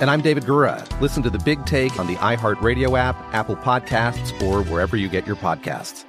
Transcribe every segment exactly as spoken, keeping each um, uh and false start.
And I'm David Gura. Listen to The Big Take on the iHeartRadio app, Apple Podcasts, or wherever you get your podcasts.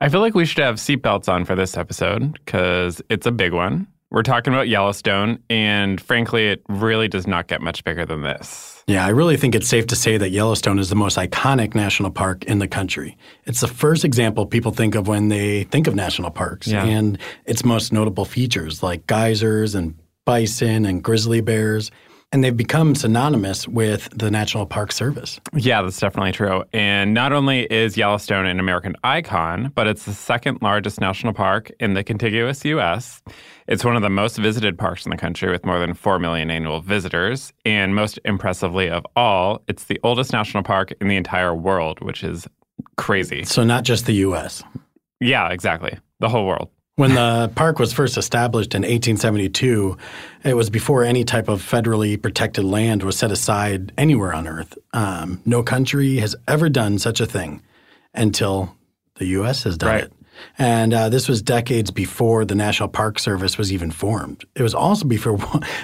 I feel like we should have seatbelts on for this episode because it's a big one. We're talking about Yellowstone, and frankly, it really does not get much bigger than this. Yeah, I really think it's safe to say that Yellowstone is the most iconic national park in the country. It's the first example people think of when they think of national parks, yeah. And its most notable features like geysers and bison and grizzly bears. And they've become synonymous with the National Park Service. Yeah, that's definitely true. And not only is Yellowstone an American icon, but it's the second largest national park in the contiguous U S. It's one of the most visited parks in the country with more than four million annual visitors. And most impressively of all, it's the oldest national park in the entire world, which is crazy. So not just the U S. Yeah, exactly. The whole world. When the park was first established in eighteen seventy-two, it was before any type of federally protected land was set aside anywhere on Earth. Um, no country has ever done such a thing until the U S has done right. it. And uh, this was decades before the National Park Service was even formed. It was also before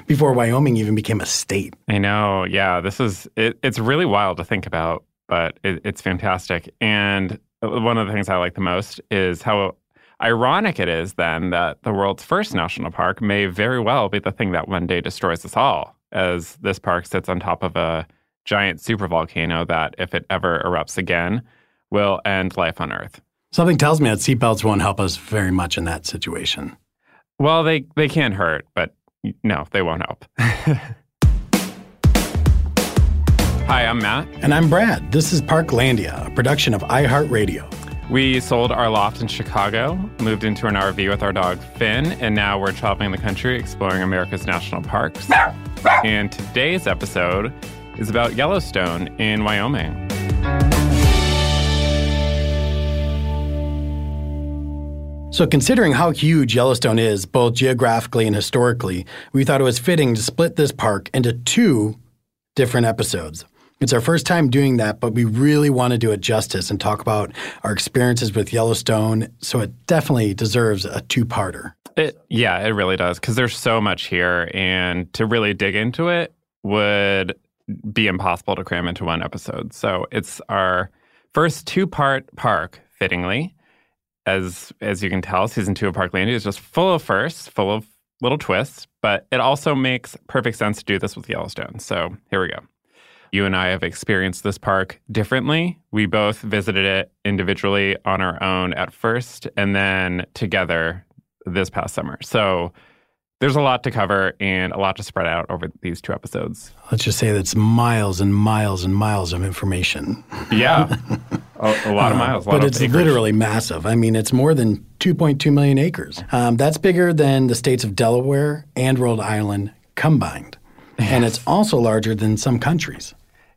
before Wyoming even became a state. I know. Yeah, this is it, it's really wild to think about, but it, it's fantastic. And one of the things I like the most is how ironic it is, then, that the world's first national park may very well be the thing that one day destroys us all, as this park sits on top of a giant supervolcano that, if it ever erupts again, will end life on Earth. Something tells me that seatbelts won't help us very much in that situation. Well, they, they can hurt, but no, they won't help. Hi, I'm Matt. And I'm Brad. This is Parklandia, a production of iHeartRadio. We sold our loft in Chicago, moved into an R V with our dog Finn, and now we're traveling the country exploring America's national parks. And today's episode is about Yellowstone in Wyoming. So considering how huge Yellowstone is, both geographically and historically, we thought it was fitting to split this park into two different episodes. It's our first time doing that, but we really want to do it justice and talk about our experiences with Yellowstone, so it definitely deserves a two-parter. It, yeah, it really does, because there's so much here, and to really dig into it would be impossible to cram into one episode. So it's our first two-part park, fittingly. As as you can tell, Season two of Parklandia is just full of firsts, full of little twists, but it also makes perfect sense to do this with Yellowstone. So here we go. You and I have experienced this park differently. We both visited it individually on our own at first and then together this past summer. So there's a lot to cover and a lot to spread out over these two episodes. Let's just say that's miles and miles and miles of information. Yeah. a, a lot of miles. A lot but of it's acres. Literally massive. I mean, it's more than two point two million acres. Um, that's bigger than the states of Delaware and Rhode Island combined. Yes. And it's also larger than some countries.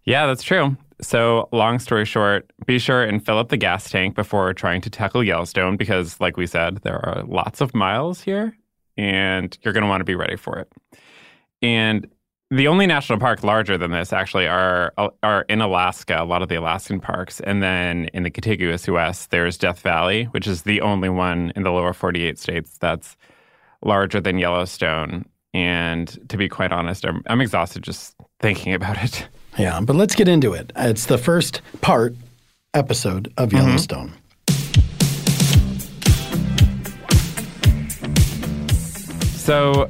Yeah, that's true. So long story short, be sure and fill up the gas tank before trying to tackle Yellowstone because, like we said, there are lots of miles here, and you're going to want to be ready for it. And The only national park larger than this actually are are in Alaska, a lot of the Alaskan parks. And then in the contiguous U S, there's Death Valley, which is the only one in the lower forty-eight states that's larger than Yellowstone. And to be quite honest, I'm, I'm exhausted just thinking about it. Yeah, but let's get into it. It's the first part episode of mm-hmm. Yellowstone. So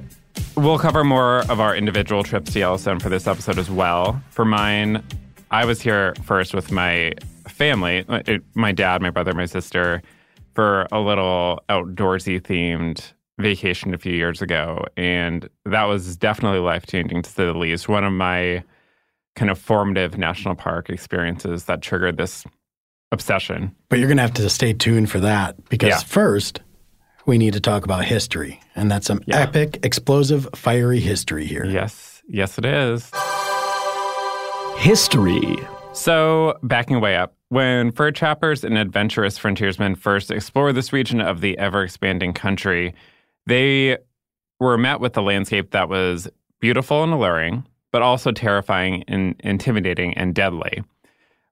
we'll cover more of our individual trips to Yellowstone for this episode as well. For mine, I was here first with my family, my dad, my brother, my sister, for a little outdoorsy-themed vacation a few years ago. And that was definitely life-changing, to say the least. One of my kind of formative national park experiences that triggered this obsession. But you're going to have to stay tuned for that, because yeah. first, we need to talk about history. And that's some yeah. epic, explosive, fiery history here. Yes. Yes, it is. History. So, backing way up, when fur trappers and adventurous frontiersmen first explored this region of the ever-expanding country, they were met with a landscape that was beautiful and alluring, but also terrifying and intimidating and deadly.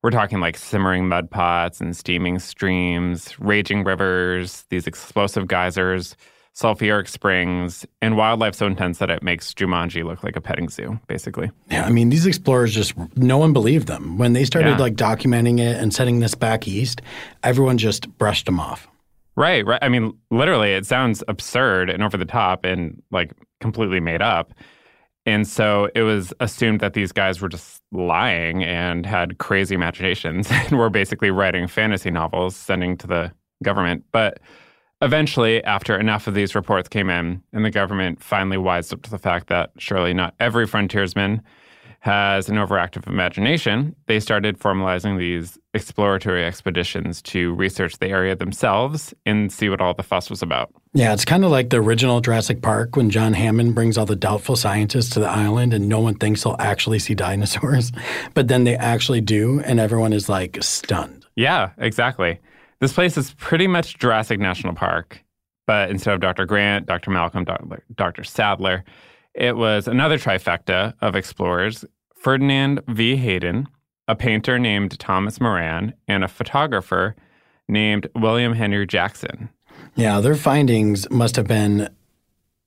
We're talking like simmering mud pots and steaming streams, raging rivers, these explosive geysers, sulfuric springs, and wildlife so intense that it makes Jumanji look like a petting zoo, basically. Yeah, I mean, these explorers just, no one believed them. When they started yeah. like documenting it and setting this back east, everyone just brushed them off. Right, right. I mean, literally, it sounds absurd and over the top and like completely made up. And so it was assumed that these guys were just lying and had crazy imaginations and were basically writing fantasy novels, sending to the government. But eventually, after enough of these reports came in, and the government finally wised up to the fact that surely not every frontiersman has an overactive imagination, they started formalizing these exploratory expeditions to research the area themselves and see what all the fuss was about. Yeah, it's kind of like the original Jurassic Park when John Hammond brings all the doubtful scientists to the island and no one thinks they'll actually see dinosaurs, but then they actually do and everyone is like stunned. Yeah, exactly. This place is pretty much Jurassic National Park, but instead of Doctor Grant, Doctor Malcolm, Doctor Sadler, it was another trifecta of explorers, Ferdinand V. Hayden, a painter named Thomas Moran, and a photographer named William Henry Jackson. Yeah, their findings must have been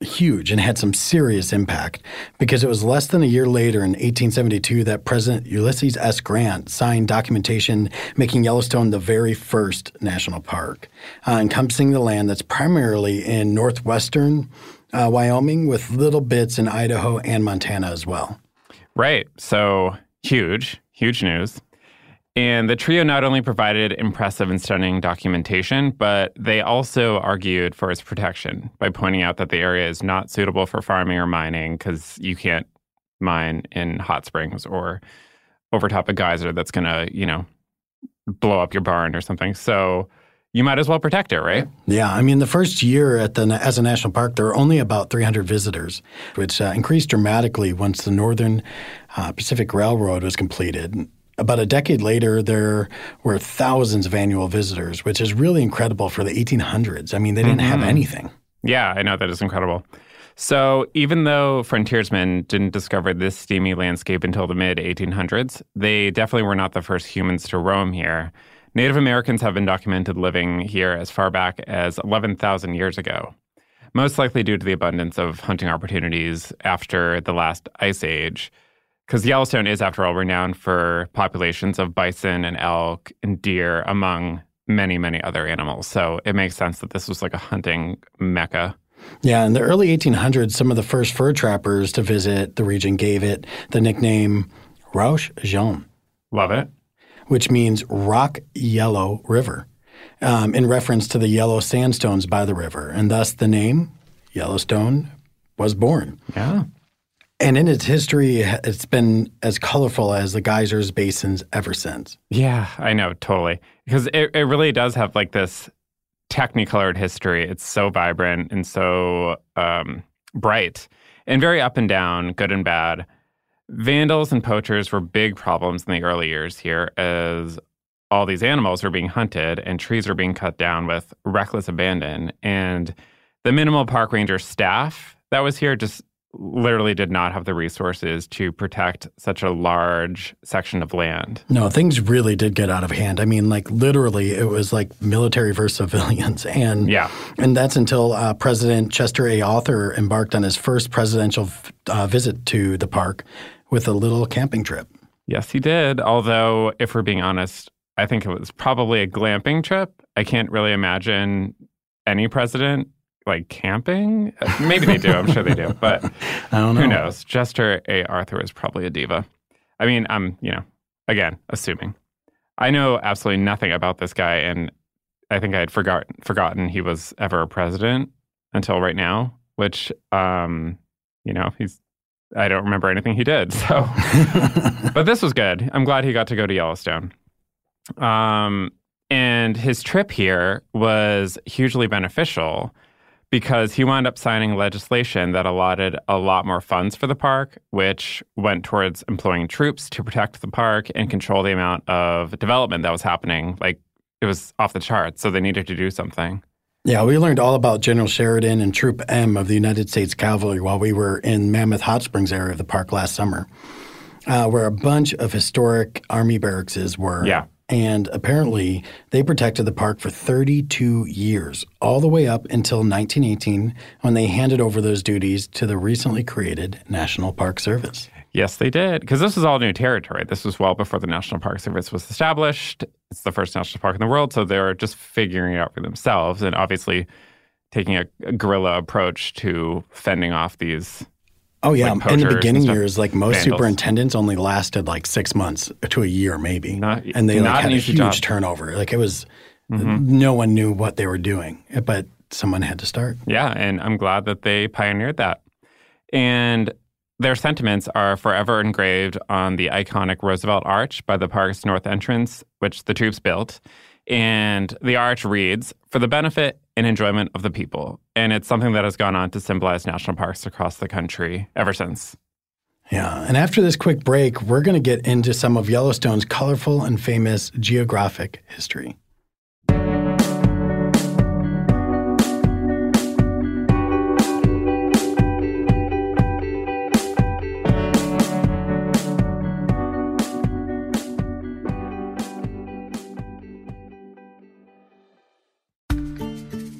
huge and had some serious impact, because it was less than a year later in eighteen seventy-two that President Ulysses S. Grant signed documentation making Yellowstone the very first national park, uh, encompassing the land that's primarily in northwestern Uh, Wyoming, with little bits in Idaho and Montana as well. Right. So huge, huge news. And the trio not only provided impressive and stunning documentation, but they also argued for its protection by pointing out that the area is not suitable for farming or mining because you can't mine in hot springs or over top a geyser that's going to, you know, blow up your barn or something. So you might as well protect it, right? Yeah. I mean, the first year at the as a national park, there were only about three hundred visitors, which uh, increased dramatically once the Northern uh, Pacific Railroad was completed. About a decade later, there were thousands of annual visitors, which is really incredible for the eighteen hundreds. I mean, they didn't mm-hmm. have anything. Yeah, I know. That is incredible. So even though frontiersmen didn't discover this steamy landscape until the mid eighteen hundreds, they definitely were not the first humans to roam here. Native Americans have been documented living here as far back as eleven thousand years ago, most likely due to the abundance of hunting opportunities after the last ice age, because Yellowstone is, after all, renowned for populations of bison and elk and deer, among many, many other animals. So it makes sense that this was like a hunting mecca. Yeah, in the early eighteen hundreds, some of the first fur trappers to visit the region gave it the nickname Roche Jaune. Love it. Which means rock yellow river, um, in reference to the yellow sandstones by the river. And thus the name Yellowstone was born. Yeah. And in its history, it's been as colorful as the geysers basins ever since. Yeah, I know, totally. Because it, it really does have like this technicolored history. It's so vibrant and so um, bright and very up and down, good and bad. Vandals and poachers were big problems in the early years here, as all these animals were being hunted and trees were being cut down with reckless abandon. And the minimal park ranger staff that was here just literally did not have the resources to protect such a large section of land. No, things really did get out of hand. I mean, like, literally, it was like military versus civilians. And yeah. and that's until uh, President Chester A. Arthur embarked on his first presidential uh, visit to the park with a little camping trip. Yes, he did. Although, if we're being honest, I think it was probably a glamping trip. I can't really imagine any president like camping? Maybe they do. I'm sure they do. But I don't know. Who knows? Chester A. Arthur is probably a diva. I mean, I'm, you know, again, assuming. I know absolutely nothing about this guy, and I think I had forgotten forgotten he was ever a president until right now, which, um, you know, he's, I don't remember anything he did. So, but this was good. I'm glad he got to go to Yellowstone. Um, and his trip here was hugely beneficial, because he wound up signing legislation that allotted a lot more funds for the park, which went towards employing troops to protect the park and control the amount of development that was happening. Like, it was off the charts, so they needed to do something. Yeah, we learned all about General Sheridan and Troop M of the United States Cavalry while we were in Mammoth Hot Springs area of the park last summer, uh, where a bunch of historic Army barracks were. Yeah. And apparently, they protected the park for thirty-two years, all the way up until nineteen eighteen, when they handed over those duties to the recently created National Park Service. Yes, they did, because this was all new territory. This was well before the National Park Service was established. It's the first national park in the world, so they're just figuring it out for themselves and obviously taking a, a guerrilla approach to fending off these... Oh, yeah. Like in the beginning years, like most vandals. Superintendents only lasted like six months to a year maybe. Not, and they like, had a huge job. turnover. Like it was mm-hmm. no one knew what they were doing, but someone had to start. Yeah, and I'm glad that they pioneered that. And their sentiments are forever engraved on the iconic Roosevelt Arch by the park's north entrance, which the troops built. And the arch reads, "For the benefit and enjoyment of the people." And it's something that has gone on to symbolize national parks across the country ever since. Yeah. And after this quick break, we're going to get into some of Yellowstone's colorful and famous geographic history.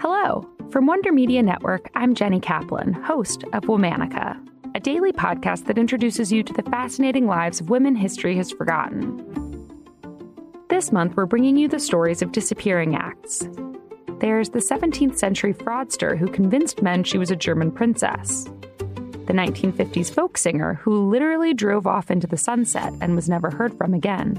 Hello. From Wonder Media Network, I'm Jenny Kaplan, host of Womanica, a daily podcast that introduces you to the fascinating lives of women history has forgotten. This month, we're bringing you the stories of disappearing acts. There's the seventeenth century fraudster who convinced men she was a German princess, the nineteen fifties folk singer who literally drove off into the sunset and was never heard from again,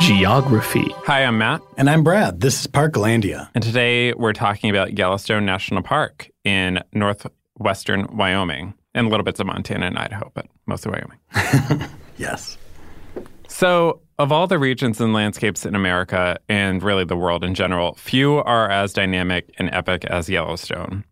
Geography. Hi, I'm Matt. And I'm Brad. This is Parklandia. And today we're talking about Yellowstone National Park in northwestern Wyoming and little bits of Montana and Idaho, but mostly Wyoming. Yes. So, of all the regions and landscapes in America and really the world in general, few are as dynamic and epic as Yellowstone.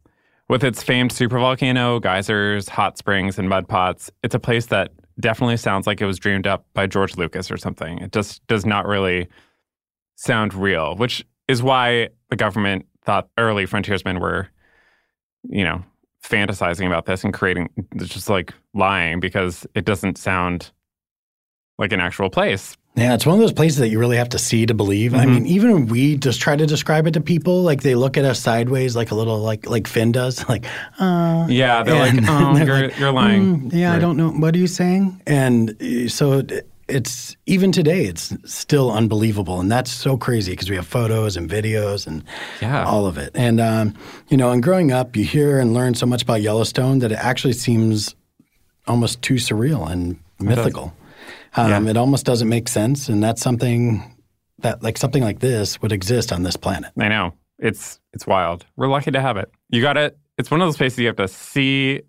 With its famed supervolcano, geysers, hot springs, and mud pots, it's a place that definitely sounds like it was dreamed up by George Lucas or something. It just does not really sound real, which is why the government thought early frontiersmen were, you know, fantasizing about this and creating, just like lying, because it doesn't sound like an actual place. Yeah, it's one of those places that you really have to see to believe. Mm-hmm. I mean, even when we just try to describe it to people, like they look at us sideways, like a little, like like Finn does, like, uh. Yeah, they're like, oh, they're you're, like, you're lying. Mm, yeah, right. I don't know. What are you saying? And so it's, even today, it's still unbelievable. And that's so crazy because we have photos and videos and yeah. all of it. And, um, you know, and growing up, you hear and learn so much about Yellowstone that it actually seems almost too surreal and mythical. Um, yeah. It almost doesn't make sense, and that's something that, like, something like this would exist on this planet. I know. It's it's wild. We're lucky to have it. You got to – it's one of those places you have to see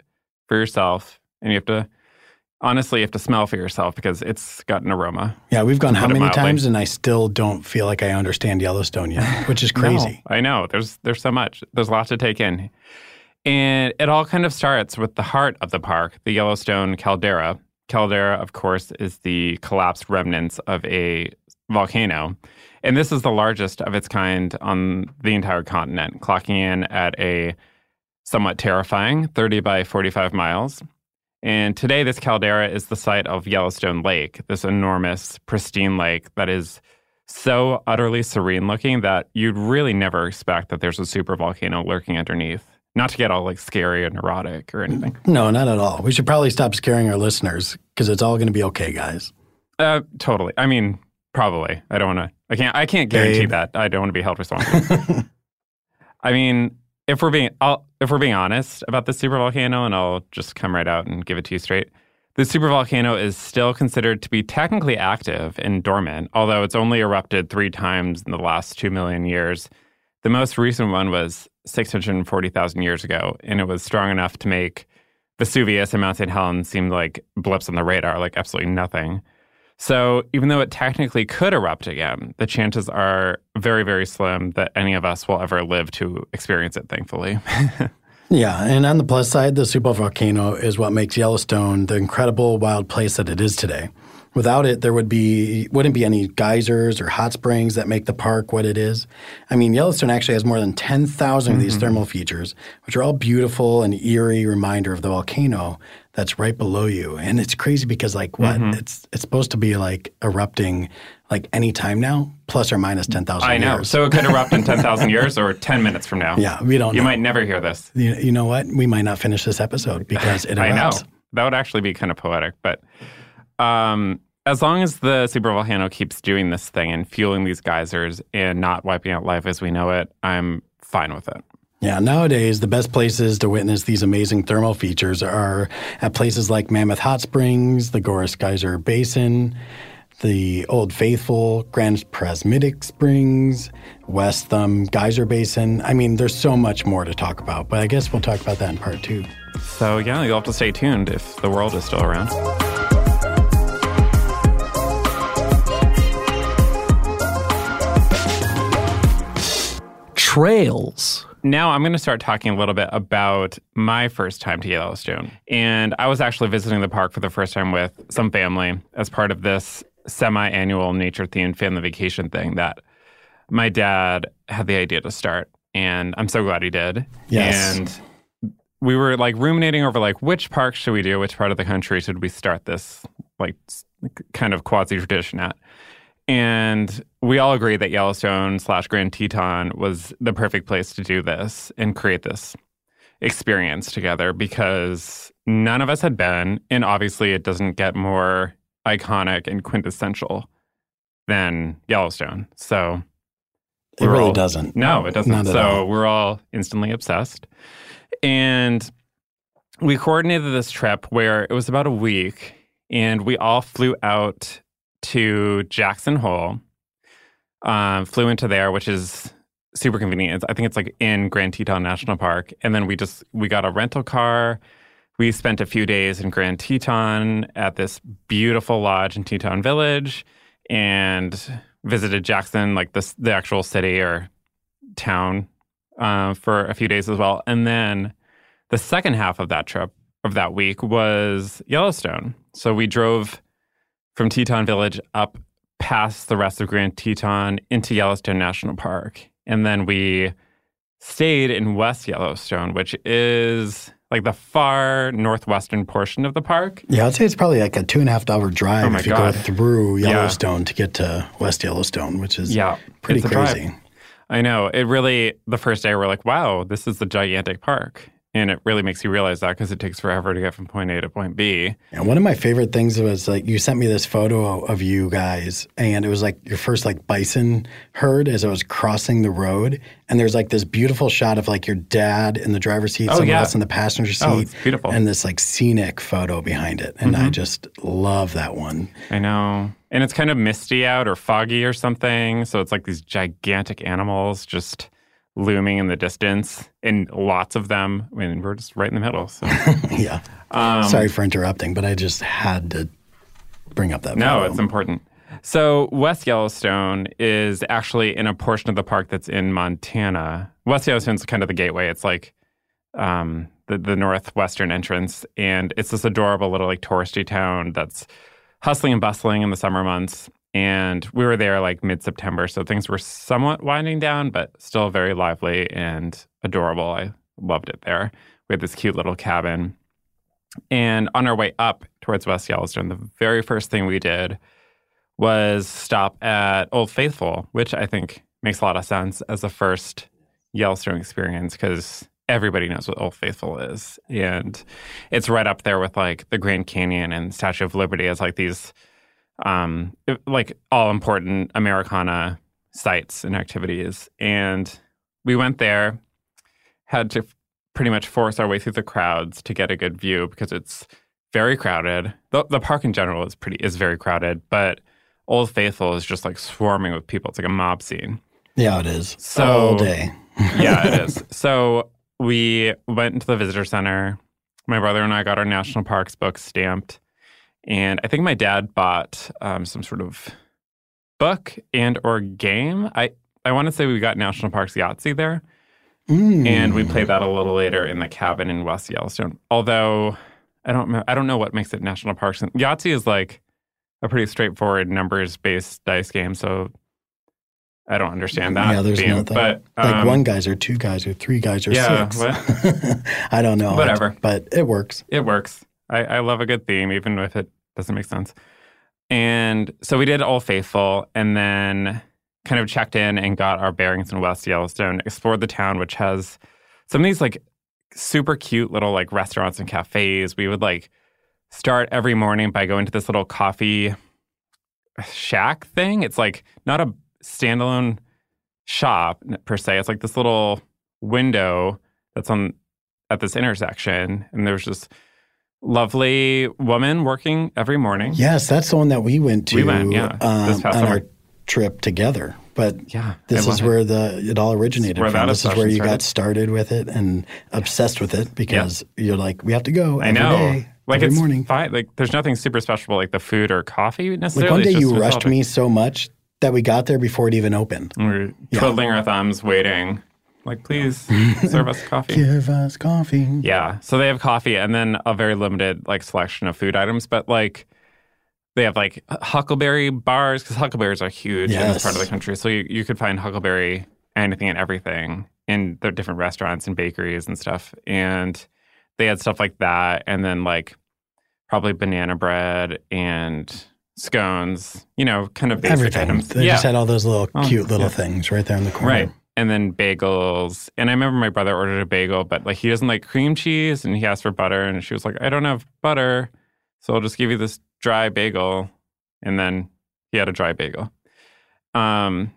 for yourself, and you have to – honestly, you have to smell for yourself because it's got an aroma. Yeah, we've gone how many times, and I still don't feel like I understand Yellowstone yet, which is crazy. No, I know. There's There's so much. There's a lot to take in. And it all kind of starts with the heart of the park, the Yellowstone caldera. Caldera, of course, is the collapsed remnants of a volcano. And this is the largest of its kind on the entire continent, clocking in at a somewhat terrifying thirty by forty-five miles. And today, this caldera is the site of Yellowstone Lake, this enormous, pristine lake that is so utterly serene looking that you'd really never expect that there's a supervolcano lurking underneath. Not to get all, like, scary or neurotic or anything. No, not at all. We should probably stop scaring our listeners because it's all going to be okay, guys. Uh, totally. I mean, probably. I don't want to. I can't. I can't guarantee Dave. that. I don't want to be held responsible. I mean, if we're being I'll, if we're being honest about the supervolcano, and I'll just come right out and give it to you straight, the supervolcano is still considered to be technically active and dormant, although it's only erupted three times in the last two million years. The most recent one was six hundred forty thousand years ago, and it was strong enough to make Vesuvius and Mount Saint Helens seem like blips on the radar, like absolutely nothing. So even though it technically could erupt again, the chances are very, very slim that any of us will ever live to experience it, thankfully. Yeah, and on the plus side, the supervolcano is what makes Yellowstone the incredible wild place that it is today. Without it, there would be wouldn't be any geysers or hot springs that make the park what it is. I mean, Yellowstone actually has more than ten thousand of these mm-hmm. thermal features, which are all beautiful and eerie reminder of the volcano that's right below you. And it's crazy because, like, what? Mm-hmm. It's it's supposed to be, like, erupting, like, any time now, plus or minus ten thousand years. I know. So it could erupt in ten thousand years or ten minutes from now. Yeah, we don't you know. You might never hear this. You, you know what? We might not finish this episode because it erupts. I know. That would actually be kind of poetic, but... Um, As long as the supervolcano keeps doing this thing and fueling these geysers and not wiping out life as we know it, I'm fine with it. Yeah, nowadays, the best places to witness these amazing thermal features are at places like Mammoth Hot Springs, the Norris Geyser Basin, the Old Faithful, Grand Prismatic Springs, West Thumb Geyser Basin. I mean, there's so much more to talk about, but I guess we'll talk about that in part two. So, yeah, you'll have to stay tuned if the world is still around. Trails. Now I'm going to start talking a little bit about my first time to Yellowstone. And I was actually visiting the park for the first time with some family as part of this semi-annual nature-themed family vacation thing that my dad had the idea to start. and I'm so glad he did. Yes. And we were like ruminating over like which park should we do, which part of the country should we start this like kind of quasi-tradition at. And we all agreed that Yellowstone slash Grand Teton was the perfect place to do this and create this experience together because none of us had been, and obviously it doesn't get more iconic and quintessential than Yellowstone. So it really all, doesn't. No, it doesn't. So all. We're all instantly obsessed. And we coordinated this trip where it was about a week, and we all flew out to Jackson Hole, um, flew into there, which is super convenient. I think it's like in Grand Teton National Park. And then we just, we got a rental car. We spent a few days in Grand Teton at this beautiful lodge in Teton Village and visited Jackson, like the, the actual city or town uh, for a few days as well. And then the second half of that trip, of that week, was Yellowstone. So we drove from Teton Village up past the rest of Grand Teton into Yellowstone National Park. And then we stayed in West Yellowstone, which is like the far northwestern portion of the park. Yeah, I'd say it's probably like a two and a half hour drive oh my if you God. go through Yellowstone yeah. to get to West Yellowstone, which is yeah, pretty crazy. Drive. I know. It really, the first day we're like, wow, this is a gigantic park. And it really makes you realize that because it takes forever to get from point A to point B. And one of my favorite things was like you sent me this photo of you guys, and it was like your first like bison herd as I was crossing the road. And there's like this beautiful shot of like your dad in the driver's seat, oh, someone yeah. else in the passenger seat. Oh, it's beautiful. And this like scenic photo behind it. And mm-hmm. I just love that one. I know. And it's kind of misty out or foggy or something. So it's like these gigantic animals just looming in the distance, and lots of them. I mean, we're just right in the middle. So. yeah. Um, Sorry for interrupting, but I just had to bring up that no, photo. It's important. So West Yellowstone is actually in a portion of the park that's in Montana. West Yellowstone's kind of the gateway. It's like um, the, the northwestern entrance, and it's this adorable little like touristy town that's hustling and bustling in the summer months. And we were there like mid-September, so things were somewhat winding down, but still very lively and adorable. I loved it there. We had this cute little cabin. And on our way up towards West Yellowstone, the very first thing we did was stop at Old Faithful, which I think makes a lot of sense as a first Yellowstone experience because everybody knows what Old Faithful is. And it's right up there with like the Grand Canyon and Statue of Liberty as like these Um, like all-important Americana sites and activities. And we went there, had to pretty much force our way through the crowds to get a good view because it's very crowded. The, the park in general is pretty is very crowded, but Old Faithful is just like swarming with people. It's like a mob scene. Yeah, it is. So, all day. yeah, it is. So we went into the visitor center. My brother and I got our National Parks book stamped. And I think my dad bought um, some sort of book and or game. I, I want to say we got National Parks Yahtzee there. Mm. And we played that a little later in the cabin in West Yellowstone. Although, I don't, I don't know what makes it National Parks. Yahtzee is like a pretty straightforward numbers-based dice game, so I don't understand that. Yeah, there's nothing. But, um, like one guys or two guys or three guys or yeah, six. I don't know. Whatever. It, but it works. It works. I, I love a good theme, even if it doesn't make sense. And so we did Old Faithful and then kind of checked in and got our bearings in West Yellowstone, explored the town, which has some of these like super cute little like restaurants and cafes. We would like start every morning by going to this little coffee shack thing. It's like not a standalone shop per se. It's like this little window that's on at this intersection. And there's just lovely woman working every morning. Yes, that's the one that we went to we went, yeah, um, this past on summer. Our trip together. But yeah, this is where it. the it all originated where from. This is where you started. got started with it and obsessed with it because yeah. you're like, we have to go every I know. day, like every it's morning. Fine. Like, there's nothing super special about like the food or coffee necessarily. Like one day you rushed resulting. me so much that we got there before it even opened. We were yeah. twiddling our thumbs, waiting. Like, please, serve us coffee. Give us coffee. Yeah. So they have coffee and then a very limited, like, selection of food items. But, like, they have, like, huckleberry bars because huckleberries are huge yes. in this part of the country. So you, you could find huckleberry anything and everything and there are different restaurants and bakeries and stuff. And they had stuff like that. And then like probably banana bread and scones, you know, kind of basic everything. Items. They yeah. just had all those little oh, cute little yeah. things right there in the corner. Right. And then bagels. And I remember my brother ordered a bagel, but like he doesn't like cream cheese and he asked for butter. And she was like, I don't have butter, so I'll just give you this dry bagel. And then he had a dry bagel. Um,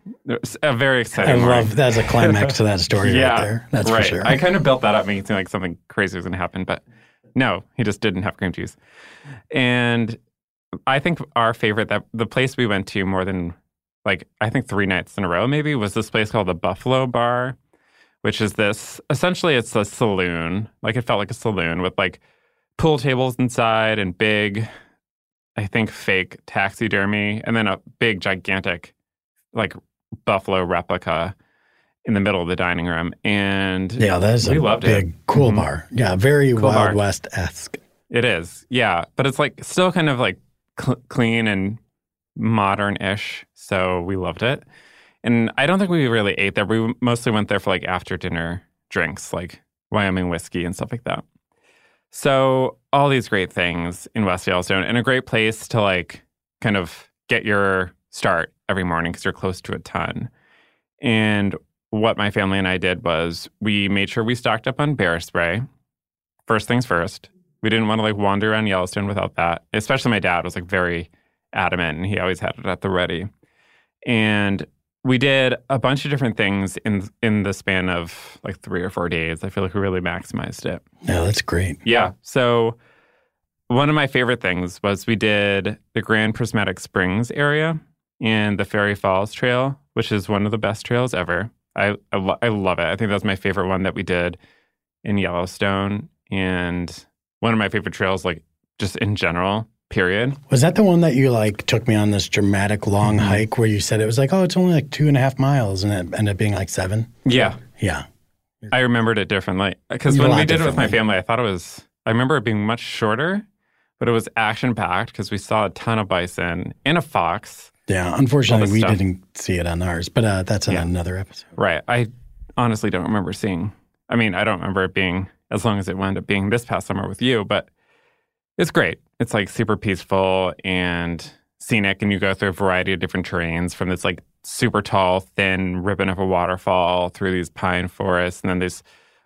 a very exciting I morning. Love that's a climax to that story yeah, right there. That's right. for sure. I kind of built that up, making it seem like something crazy was going to happen, but no, he just didn't have cream cheese. And I think our favorite, that the place we went to more than like, I think three nights in a row maybe, was this place called the Buffalo Bar, which is this, essentially it's a saloon. Like it felt like a saloon with like pool tables inside and big, I think fake taxidermy, and then a big gigantic like buffalo replica in the middle of the dining room. And yeah, that is we a loved big, it. Cool mm-hmm. bar. Yeah, very cool Wild West-esque. It is, yeah. But it's like still kind of like cl- clean and modern-ish, so we loved it. And I don't think we really ate there. We mostly went there for like after-dinner drinks, like Wyoming whiskey and stuff like that. So all these great things in West Yellowstone, and a great place to like kind of get your start every morning because you're close to a ton. And what my family and I did was we made sure we stocked up on bear spray. First things first. We didn't want to like wander around Yellowstone without that. Especially my dad was like very adamant, and he always had it at the ready. And we did a bunch of different things in in the span of like three or four days. I feel like we really maximized it. Yeah, that's great. Yeah. So one of my favorite things was we did the Grand Prismatic Springs area and the Fairy Falls Trail, which is one of the best trails ever. I I, lo- I love it. I think that's my favorite one that we did in Yellowstone, and one of my favorite trails, like just in general. Period. Was that the one that you like took me on this dramatic long mm-hmm. hike where you said it was like, oh, it's only like two and a half miles and it ended up being like seven? Yeah. Yeah. I remembered it differently. Because when we did it with my family, I thought it was, I remember it being much shorter, but it was action packed because we saw a ton of bison and a fox. Yeah. Unfortunately, we didn't see it on ours, but uh, that's on yeah. another episode. Right. I honestly don't remember seeing, I mean, I don't remember it being as long as it wound up being this past summer with you, but it's great. It's like super peaceful and scenic, and you go through a variety of different terrains from this like super tall, thin ribbon of a waterfall through these pine forests, and then these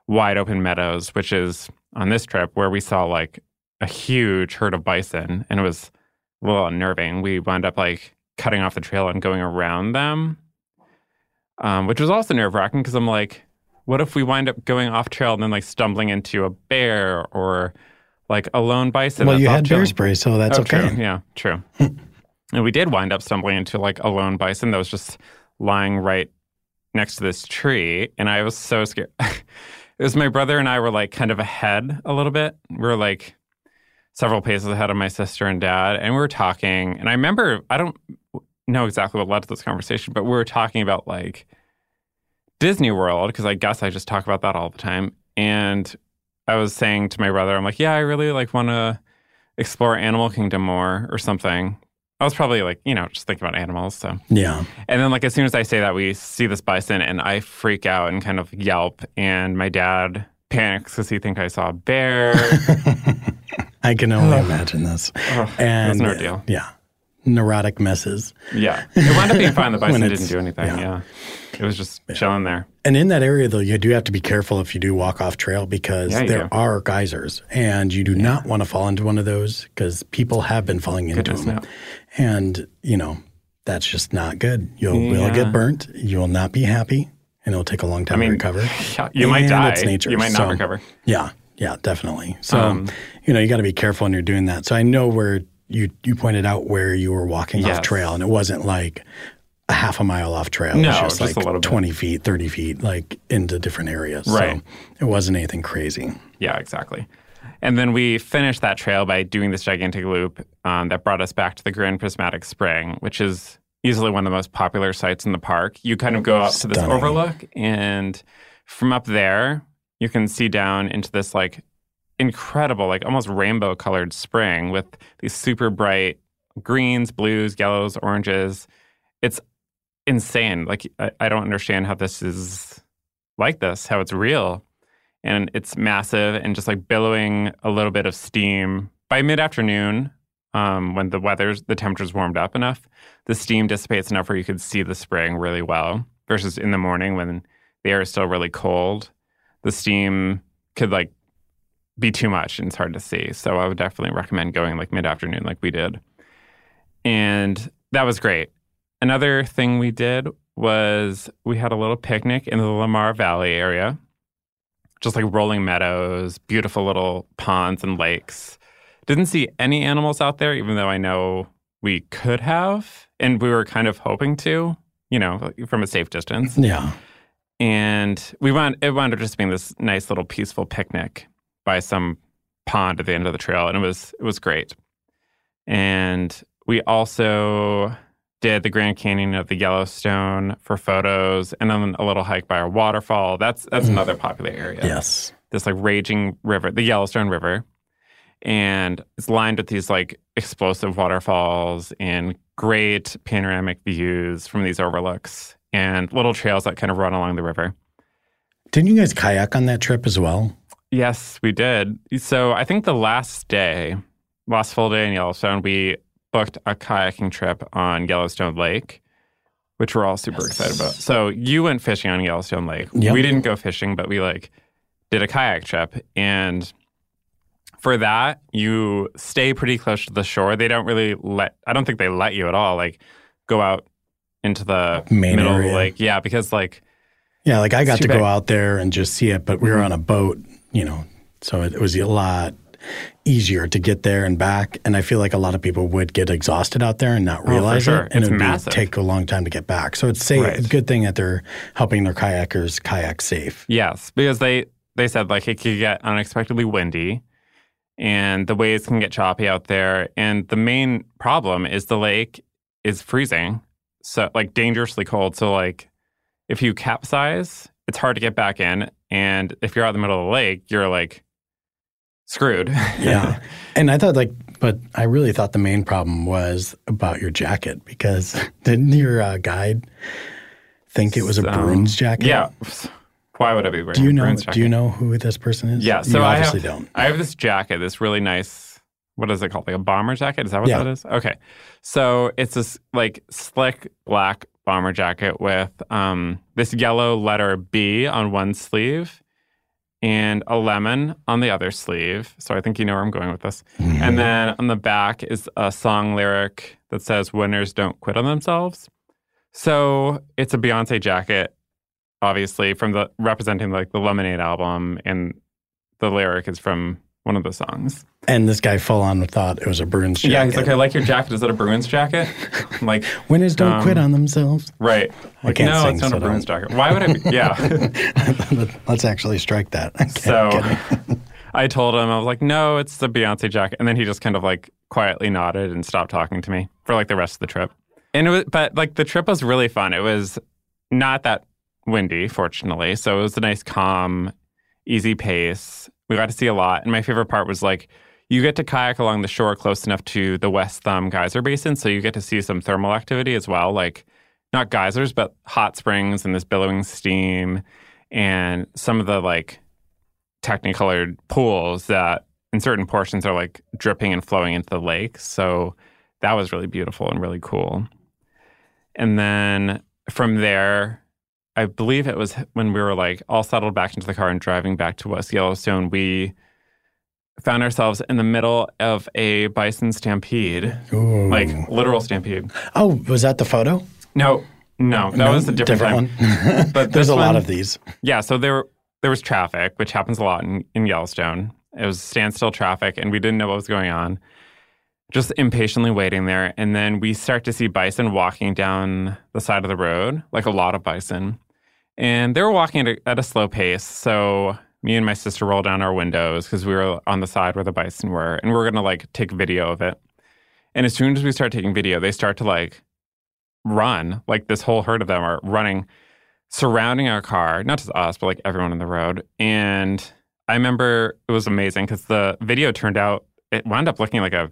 wide open meadows, which is on this trip where we saw like a huge herd of bison, and it was a little unnerving. We wound up like cutting off the trail and going around them, um, which was also nerve-wracking because I'm like, what if we wind up going off trail and then like stumbling into a bear or like a lone bison. Well, you had bear spray, so that's oh, okay. True. Yeah, true. And we did wind up stumbling into like a lone bison that was just lying right next to this tree. And I was so scared. It was my brother and I were like kind of ahead a little bit. We were like several paces ahead of my sister and dad. And we were talking. And I remember, I don't know exactly what led to this conversation, but we were talking about like Disney World, because I guess I just talk about that all the time. And I was saying to my brother, I'm like, yeah, I really like want to explore Animal Kingdom more or something. I was probably like, you know, just thinking about animals. So yeah. And then like as soon as I say that, we see this bison and I freak out and kind of yelp. And my dad panics because he thinks I saw a bear. I can only imagine this. Oh, and that's an ordeal. Yeah. Neurotic messes. Yeah. It wound up being fine. The bison didn't do anything. Yeah. yeah. It was just yeah. chilling there. And in that area, though, you do have to be careful if you do walk off trail because yeah, there do. are geysers. And you do yeah. not want to fall into one of those because people have been falling into Goodness them. No. And, you know, that's just not good. You'll yeah. will get burnt. You will not be happy. And it'll take a long time I mean, to recover. You and might die. It's nature. You might not so, recover. Yeah. Yeah, definitely. So, um, you know, you got to be careful when you're doing that. So I know where you you pointed out where you were walking yes. off trail. And it wasn't like a half a mile off trail. No, it was just, just like a little bit. twenty feet, thirty feet, like into different areas. Right. So it wasn't anything crazy. Yeah, exactly. And then we finished that trail by doing this gigantic loop um, that brought us back to the Grand Prismatic Spring, which is easily one of the most popular sites in the park. You kind of go up Stunning. to this overlook, and from up there, you can see down into this like incredible, like almost rainbow-colored spring with these super bright greens, blues, yellows, oranges. It's insane. Like, I, I don't understand how this is like this, how it's real. And it's massive and just like billowing a little bit of steam. By mid-afternoon, um, when the weather's, the temperature's warmed up enough, the steam dissipates enough where you could see the spring really well. Versus in the morning when the air is still really cold, the steam could like be too much and it's hard to see. So I would definitely recommend going like mid-afternoon like we did. And that was great. Another thing we did was we had a little picnic in the Lamar Valley area. Just like rolling meadows, beautiful little ponds and lakes. Didn't see any animals out there, even though I know we could have. And we were kind of hoping to, you know, from a safe distance. Yeah. And we wound, it wound up just being this nice little peaceful picnic by some pond at the end of the trail. And it was it was great. And we also did the Grand Canyon of the Yellowstone for photos, and then a little hike by a waterfall. That's that's another popular area. Yes. This like raging river, the Yellowstone River. And it's lined with these like explosive waterfalls and great panoramic views from these overlooks and little trails that kind of run along the river. Didn't you guys kayak on that trip as well? Yes, we did. So I think the last day, last full day in Yellowstone, we booked a kayaking trip on Yellowstone Lake, which we're all super yes. excited about. So you went fishing on Yellowstone Lake. Yep. We didn't go fishing, but we like did a kayak trip. And for that, you stay pretty close to the shore. They don't really let, I don't think they let you at all, like go out into the Main middle area. Of the lake. Yeah, because like. Yeah, like I got to big. go out there and just see it, but we were mm-hmm. on a boat, you know, so it, it was a lot easier to get there and back. And I feel like a lot of people would get exhausted out there and not realize oh, sure. it. And it's it would be, take a long time to get back. So it's safe. Right. It's a good thing that they're helping their kayakers kayak safe. Yes, because they, they said like it could get unexpectedly windy and the waves can get choppy out there. And the main problem is the lake is freezing, so like dangerously cold. So like if you capsize, it's hard to get back in. And if you're out in the middle of the lake, you're like screwed. Yeah. And I thought like, but I really thought the main problem was about your jacket, because didn't your uh, guide think it was so, a Bruins jacket? Yeah. Why would I be wearing do you know, a Bruins jacket? Do you know who this person is? Yeah. So you I obviously have, don't. I have this jacket, this really nice, what is it called? Like a bomber jacket? Is that what yeah. that is? Okay. So it's this like slick black bomber jacket with um, this yellow letter B on one sleeve and a lemon on the other sleeve. So I think you know where I'm going with this. Mm-hmm. And then on the back is a song lyric that says, winners don't quit on themselves. So it's a Beyonce jacket, obviously, from the representing like the Lemonade album. And the lyric is from one of the songs. And this guy full on thought it was a Bruins jacket. Yeah, he's like, I like your jacket. Is that a Bruins jacket? I'm like, winners don't um, quit on themselves. Right. Like, I can't no, sing, it's not so a Bruins don't. Jacket. Why would I be? Yeah. Let's actually strike that. Okay, so I told him, I was like, no, it's the Beyonce jacket. And then he just kind of like quietly nodded and stopped talking to me for like the rest of the trip. And it was, but like the trip was really fun. It was not that windy, fortunately. So it was a nice, calm, easy pace. We got to see a lot. And my favorite part was like, you get to kayak along the shore close enough to the West Thumb Geyser Basin, so you get to see some thermal activity as well, like not geysers, but hot springs and this billowing steam and some of the like technicolored pools that in certain portions are like dripping and flowing into the lake. So that was really beautiful and really cool. And then from there, I believe it was when we were like all settled back into the car and driving back to West Yellowstone, we found ourselves in the middle of a bison stampede. Ooh. Like literal stampede. Oh, was that the photo? No, no, that no, was a different, different time. One. But there's a one, lot of these. Yeah, so there there was traffic, which happens a lot in, in Yellowstone. It was standstill traffic, and we didn't know what was going on. Just impatiently waiting there, and then we start to see bison walking down the side of the road, like a lot of bison. And they were walking at a, at a slow pace, so me and my sister rolled down our windows because we were on the side where the bison were, and we we're going to, like, take video of it. And as soon as we start taking video, they start to, like, run. Like, this whole herd of them are running, surrounding our car. Not just us, but, like, everyone on the road. And I remember it was amazing because the video turned out, it wound up looking like a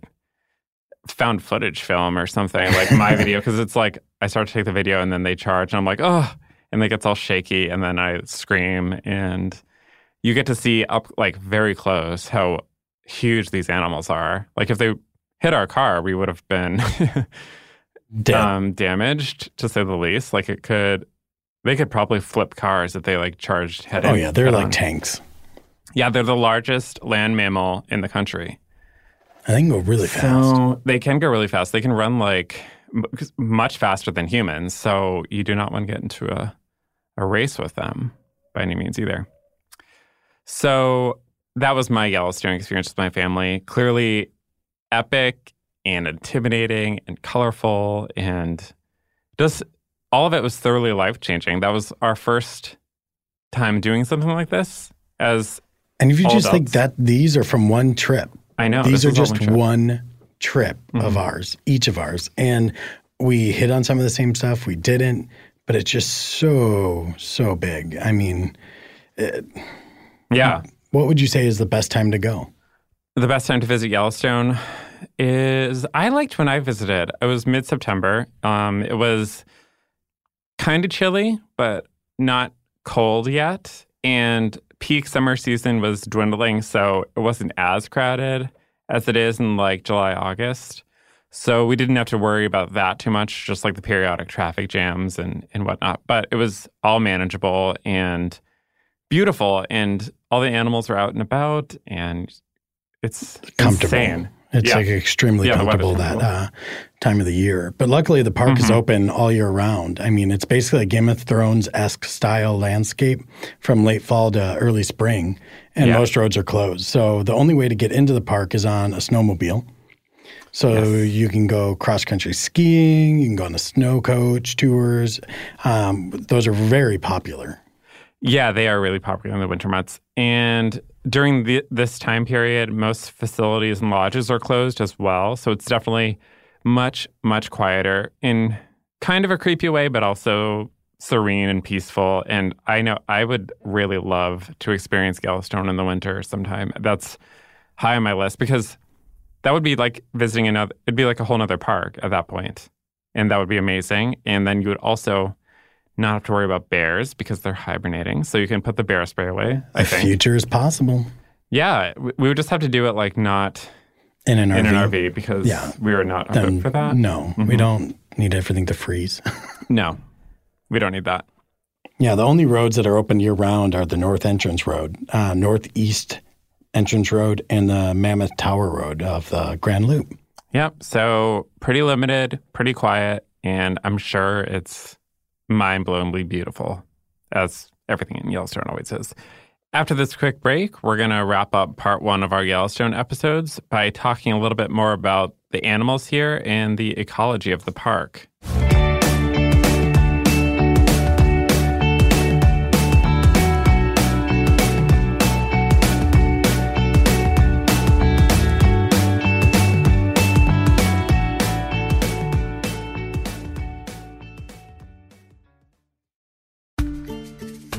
found footage film or something, like my video, because it's like I start to take the video and then they charge, and I'm like, oh. and it gets all shaky, and then I scream, and you get to see up, like, very close how huge these animals are. Like, if they hit our car, we would have been um, damaged, to say the least. Like, it could, they could probably flip cars if they, like, charged head on. Oh, yeah, they're like tanks. Yeah, they're the largest land mammal in the country. And they can go really fast. So they can go really fast. They can run, like, m- much faster than humans. So you do not want to get into a, a race with them by any means either. So that was my Yellowstone experience with my family. Clearly epic and intimidating and colorful, and just all of it was thoroughly life-changing. That was our first time doing something like this as And if you just adults. think that these are from one trip. I know. These are just trip. one trip mm-hmm. of ours, each of ours. And we hit on some of the same stuff. We didn't. But it's just so, so big. I mean, it, yeah. What would you say is the best time to go? The best time to visit Yellowstone is, I liked when I visited. It was mid-September. Um, it was kind of chilly, but not cold yet. And peak summer season was dwindling, so it wasn't as crowded as it is in, like, July, August. So we didn't have to worry about that too much, just like the periodic traffic jams and, and whatnot. But it was all manageable and beautiful, and all the animals were out and about, and it's comfortable. Insane. It's yeah. like extremely yeah, comfortable that uh, time of the year. But luckily, the park mm-hmm. is open all year round. I mean, it's basically a Game of Thrones-esque style landscape from late fall to early spring, and yeah. most roads are closed. So the only way to get into the park is on a snowmobile. So yes. you can go cross-country skiing, you can go on the snow coach tours. Um, those are very popular. Yeah, they are really popular in the winter months. And during the, this time period, most facilities and lodges are closed as well. So it's definitely much, much quieter in kind of a creepy way, but also serene and peaceful. And I know I would really love to experience Yellowstone in the winter sometime. That's high on my list because that would be like visiting another, it'd be like a whole other park at that point. And that would be amazing. And then you would also not have to worry about bears because they're hibernating. So you can put the bear spray away. I think. A future is possible. Yeah. We would just have to do it like not in an R V, in an R V because yeah. we are not equipped um, for that. No, mm-hmm. we don't need everything to freeze. No, we don't need that. Yeah. The only roads that are open year round are the North Entrance Road, uh, Northeast Entrance Road, and the Mammoth Tower Road of the Grand Loop. Yep. So pretty limited, pretty quiet, and I'm sure it's mind-blowingly beautiful, as everything in Yellowstone always is. After this quick break, we're going to wrap up part one of our Yellowstone episodes by talking a little bit more about the animals here and the ecology of the park.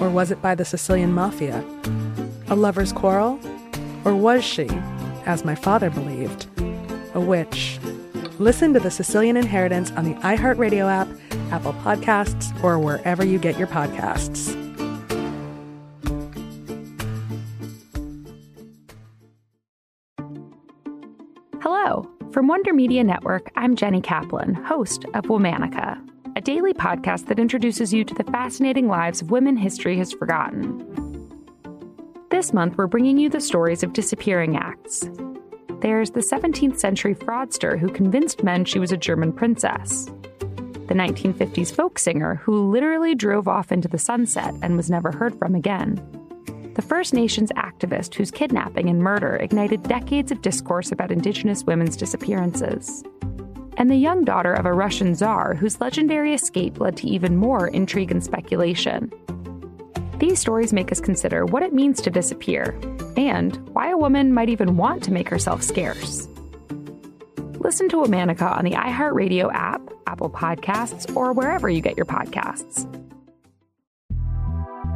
Or was it by the Sicilian mafia? A lover's quarrel? Or was she, as my father believed, a witch? Listen to The Sicilian Inheritance on the iHeartRadio app, Apple Podcasts, or wherever you get your podcasts. Hello. From Wonder Media Network, I'm Jenny Kaplan, host of Womanica, a daily podcast that introduces you to the fascinating lives of women history has forgotten. This month, we're bringing you the stories of disappearing acts. There's the seventeenth century fraudster who convinced men she was a German princess, the nineteen fifties folk singer who literally drove off into the sunset and was never heard from again, the First Nations activist whose kidnapping and murder ignited decades of discourse about Indigenous women's disappearances, and the young daughter of a Russian czar whose legendary escape led to even more intrigue and speculation. These stories make us consider what it means to disappear and why a woman might even want to make herself scarce. Listen to Womanica on the iHeartRadio app, Apple Podcasts, or wherever you get your podcasts.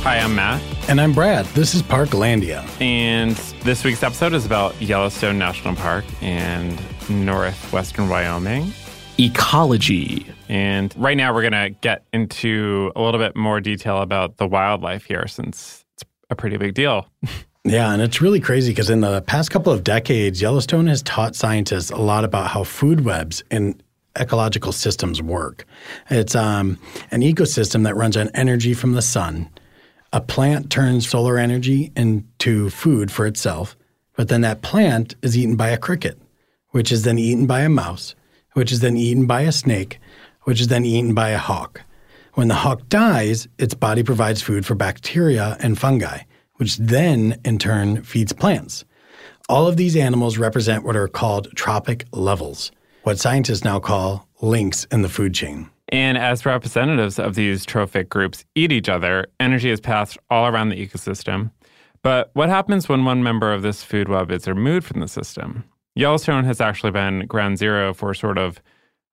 Hi, I'm Matt. And I'm Brad. This is Parklandia. And this week's episode is about Yellowstone National Park and northwestern Wyoming. Ecology. And right now we're going to get into a little bit more detail about the wildlife here since it's a pretty big deal. Yeah, and it's really crazy because in the past couple of decades, Yellowstone has taught scientists a lot about how food webs and ecological systems work. It's um, an ecosystem that runs on energy from the sun. A plant turns solar energy into food for itself, but then that plant is eaten by a cricket, which is then eaten by a mouse, which is then eaten by a snake, which is then eaten by a hawk. When the hawk dies, its body provides food for bacteria and fungi, which then, in turn, feeds plants. All of these animals represent what are called trophic levels, what scientists now call links in the food chain. And as representatives of these trophic groups eat each other, energy is passed all around the ecosystem. But what happens when one member of this food web is removed from the system? Yellowstone has actually been ground zero for a sort of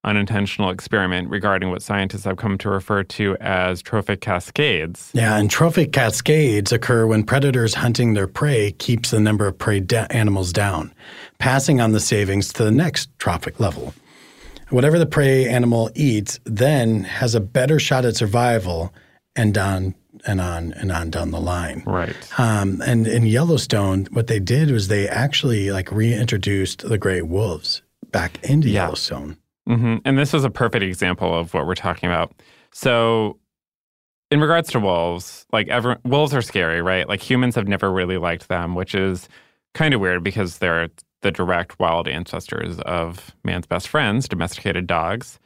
unintentional experiment regarding what scientists have come to refer to as trophic cascades. Yeah, and trophic cascades occur when predators hunting their prey keeps the number of prey de- animals down, passing on the savings to the next trophic level. Whatever the prey animal eats then has a better shot at survival and on and on and on down the line. Right. Um, and in Yellowstone, what they did was they actually like reintroduced the gray wolves back into yeah. Yellowstone. Mm-hmm. And this is a perfect example of what we're talking about. So in regards to wolves, like every, wolves are scary, right? Like humans have never really liked them, which is kind of weird because they're the direct wild ancestors of man's best friends, domesticated dogs.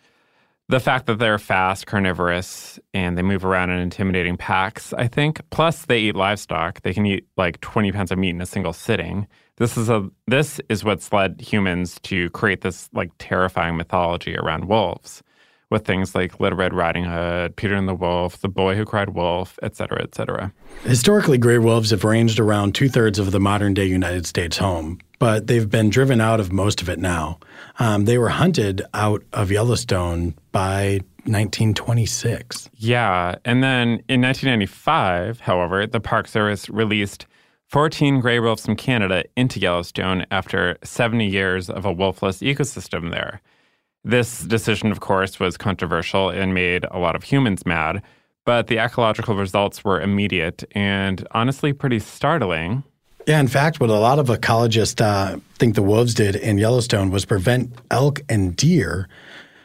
The fact that they're fast, carnivorous, and they move around in intimidating packs, I think. Plus, they eat livestock. They can eat like twenty pounds of meat in a single sitting. This is a this is what's led humans to create this like terrifying mythology around wolves with things like Little Red Riding Hood, Peter and the Wolf, The Boy Who Cried Wolf, et cetera, et cetera. Historically, gray wolves have ranged around two-thirds of the modern-day United States home, but they've been driven out of most of it now. Um, they were hunted out of Yellowstone by nineteen twenty-six. Yeah, and then in nineteen ninety-five, however, the Park Service released fourteen gray wolves from Canada into Yellowstone after seventy years of a wolfless ecosystem there. This decision, of course, was controversial and made a lot of humans mad, but the ecological results were immediate and honestly pretty startling. Yeah, in fact, what a lot of ecologists uh, think the wolves did in Yellowstone was prevent elk and deer,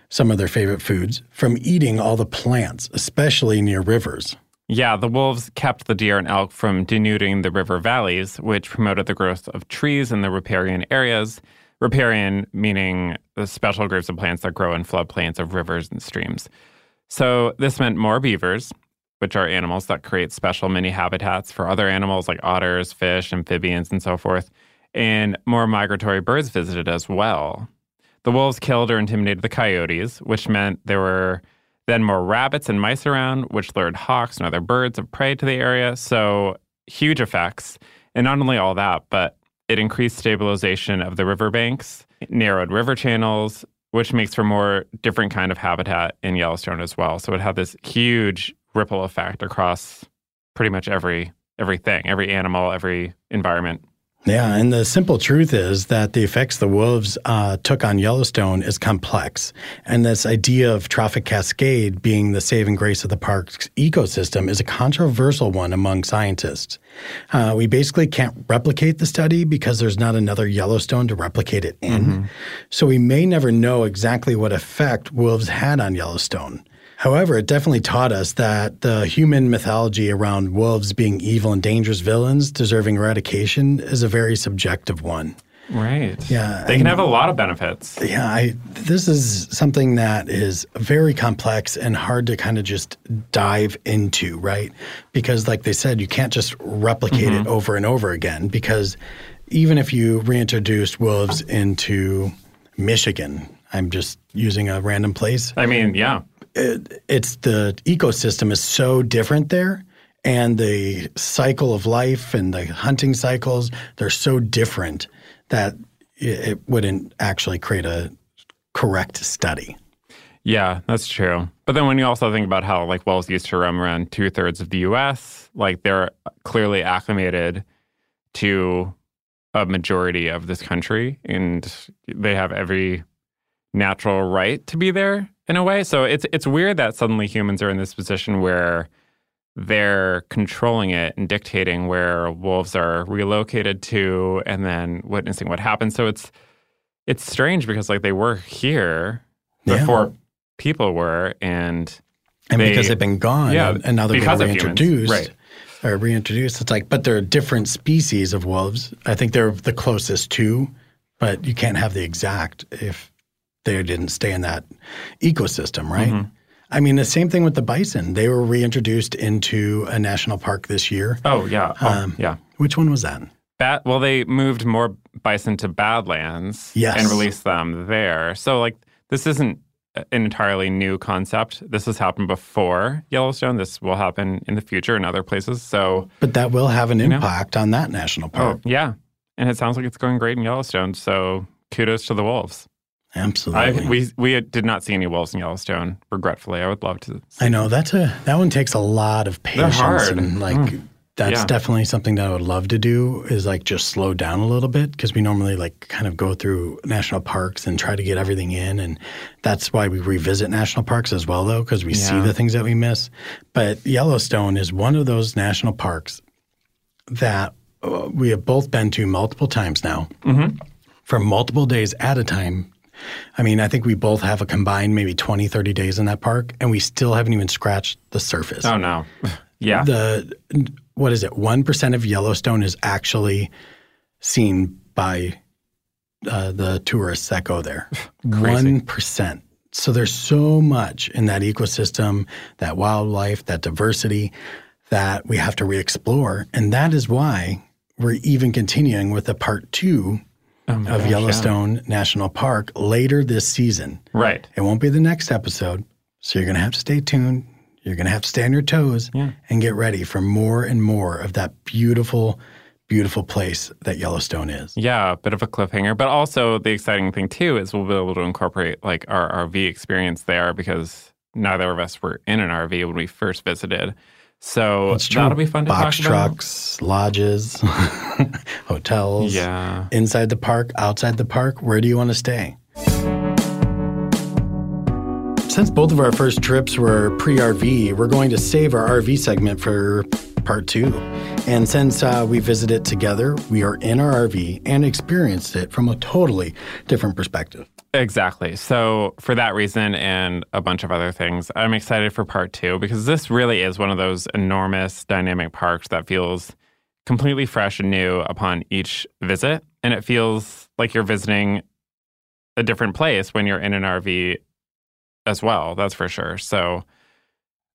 some of their favorite foods, from eating all the plants, especially near rivers. Yeah, the wolves kept the deer and elk from denuding the river valleys, which promoted the growth of trees in the riparian areas. Riparian meaning the special groups of plants that grow in floodplains of rivers and streams. So this meant more beavers, which are animals that create special mini habitats for other animals like otters, fish, amphibians, and so forth. And more migratory birds visited as well. The wolves killed or intimidated the coyotes, which meant there were then more rabbits and mice around, which lured hawks and other birds of prey to the area. So huge effects. And not only all that, but it increased stabilization of the riverbanks, narrowed river channels, which makes for more different kind of habitat in Yellowstone as well. So it had this huge ripple effect across pretty much every everything, every animal, every environment. Yeah, and the simple truth is that the effects the wolves uh, took on Yellowstone is complex. And this idea of trophic cascade being the saving grace of the park's ecosystem is a controversial one among scientists. Uh, we basically can't replicate the study because there's not another Yellowstone to replicate it in. Mm-hmm. So we may never know exactly what effect wolves had on Yellowstone. However, it definitely taught us that the human mythology around wolves being evil and dangerous villains deserving eradication is a very subjective one. Right. Yeah. They can have a lot of benefits. Yeah. I, this is something that is very complex and hard to kind of just dive into, right? Because like they said, you can't just replicate mm-hmm. it over and over again, because even if you reintroduced wolves into Michigan, I'm just using a random place. I mean, yeah. It, it's the ecosystem is so different there, and the cycle of life and the hunting cycles, they're so different that it, it wouldn't actually create a correct study. Yeah, that's true. But then when you also think about how, like, wolves used to roam around two-thirds of the U S, like, they're clearly acclimated to a majority of this country, and they have every natural right to be there. In a way, so it's it's weird that suddenly humans are in this position where they're controlling it and dictating where wolves are relocated to and then witnessing what happens. So it's it's strange because, like, they were here before yeah. people were. And and they, because they've been gone yeah, and now they're being reintroduced. Right. Or reintroduced. It's like, but they're different species of wolves. I think they're the closest to, but you can't have the exact if they didn't stay in that ecosystem, right? Mm-hmm. I mean, the same thing with the bison. They were reintroduced into a national park this year. Oh, yeah. Oh, um, yeah. Which one was that? Bat, well, they moved more bison to Badlands yes. and released them there. So, like, this isn't an entirely new concept. This has happened before Yellowstone. This will happen in the future in other places. So, but that will have an impact know? on that national park. Oh, yeah. And it sounds like it's going great in Yellowstone. So kudos to the wolves. Absolutely. I, we we did not see any wolves in Yellowstone, regretfully. I would love to. See. I know. that's a That one takes a lot of patience. They're hard. And like mm. that's yeah. definitely something that I would love to do is like just slow down a little bit, because we normally like kind of go through national parks and try to get everything in. And that's why we revisit national parks as well, though, because we yeah. see the things that we miss. But Yellowstone is one of those national parks that we have both been to multiple times now mm-hmm. for multiple days at a time. I mean, I think we both have a combined maybe twenty, thirty days in that park, and we still haven't even scratched the surface. Oh, no. Yeah. The what is it? one percent of Yellowstone is actually seen by uh, the tourists that go there. Crazy. one percent. So there's so much in that ecosystem, that wildlife, that diversity that we have to re-explore. And that is why we're even continuing with a part two Oh of gosh, Yellowstone yeah. National Park later this season. Right. It won't be the next episode, so you're going to have to stay tuned. You're going to have to stay on your toes yeah. and get ready for more and more of that beautiful, beautiful place that Yellowstone is. Yeah, a bit of a cliffhanger. But also the exciting thing, too, is we'll be able to incorporate, like, our R V experience there, because neither of us were in an R V when we first visited. So that'll be fun to Box talk about. Box trucks, lodges, hotels, yeah. inside the park, outside the park. Where do you want to stay? Since both of our first trips were pre-R V, we're going to save our R V segment for part two. And since uh, we visited together, we are in our R V and experienced it from a totally different perspective. Exactly. So for that reason and a bunch of other things, I'm excited for part two, because this really is one of those enormous dynamic parks that feels completely fresh and new upon each visit. And it feels like you're visiting a different place when you're in an R V as well. That's for sure. So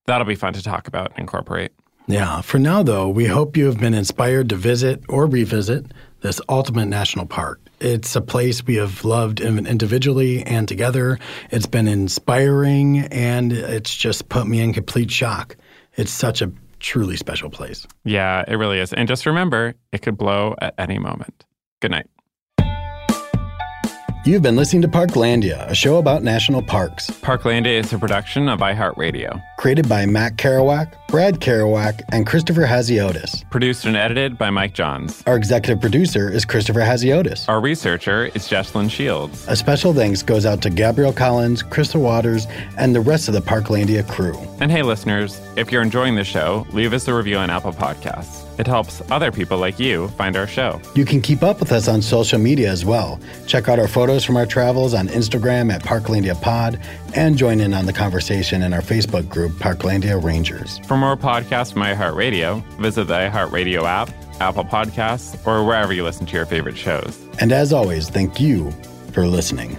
that'll be fun to talk about and incorporate. Yeah. For now, though, we hope you have been inspired to visit or revisit this ultimate national park. It's a place we have loved individually and together. It's been inspiring, and it's just put me in complete shock. It's such a truly special place. Yeah, it really is. And just remember, it could blow at any moment. Good night. You've been listening to Parklandia, a show about national parks. Parklandia is a production of iHeartRadio. Created by Matt Kerouac, Brad Kerouac, and Christopher Hasiotis. Produced and edited by Mike Johns. Our executive producer is Christopher Hasiotis. Our researcher is Jesslyn Shields. A special thanks goes out to Gabrielle Collins, Krista Waters, and the rest of the Parklandia crew. And hey, listeners, if you're enjoying the show, leave us a review on Apple Podcasts. It helps other people like you find our show. You can keep up with us on social media as well. Check out our photos from our travels on Instagram at Parklandia Pod and join in on the conversation in our Facebook group, Parklandia Rangers. For more podcasts from iHeartRadio, visit the iHeartRadio app, Apple Podcasts, or wherever you listen to your favorite shows. And as always, thank you for listening.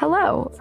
Hello,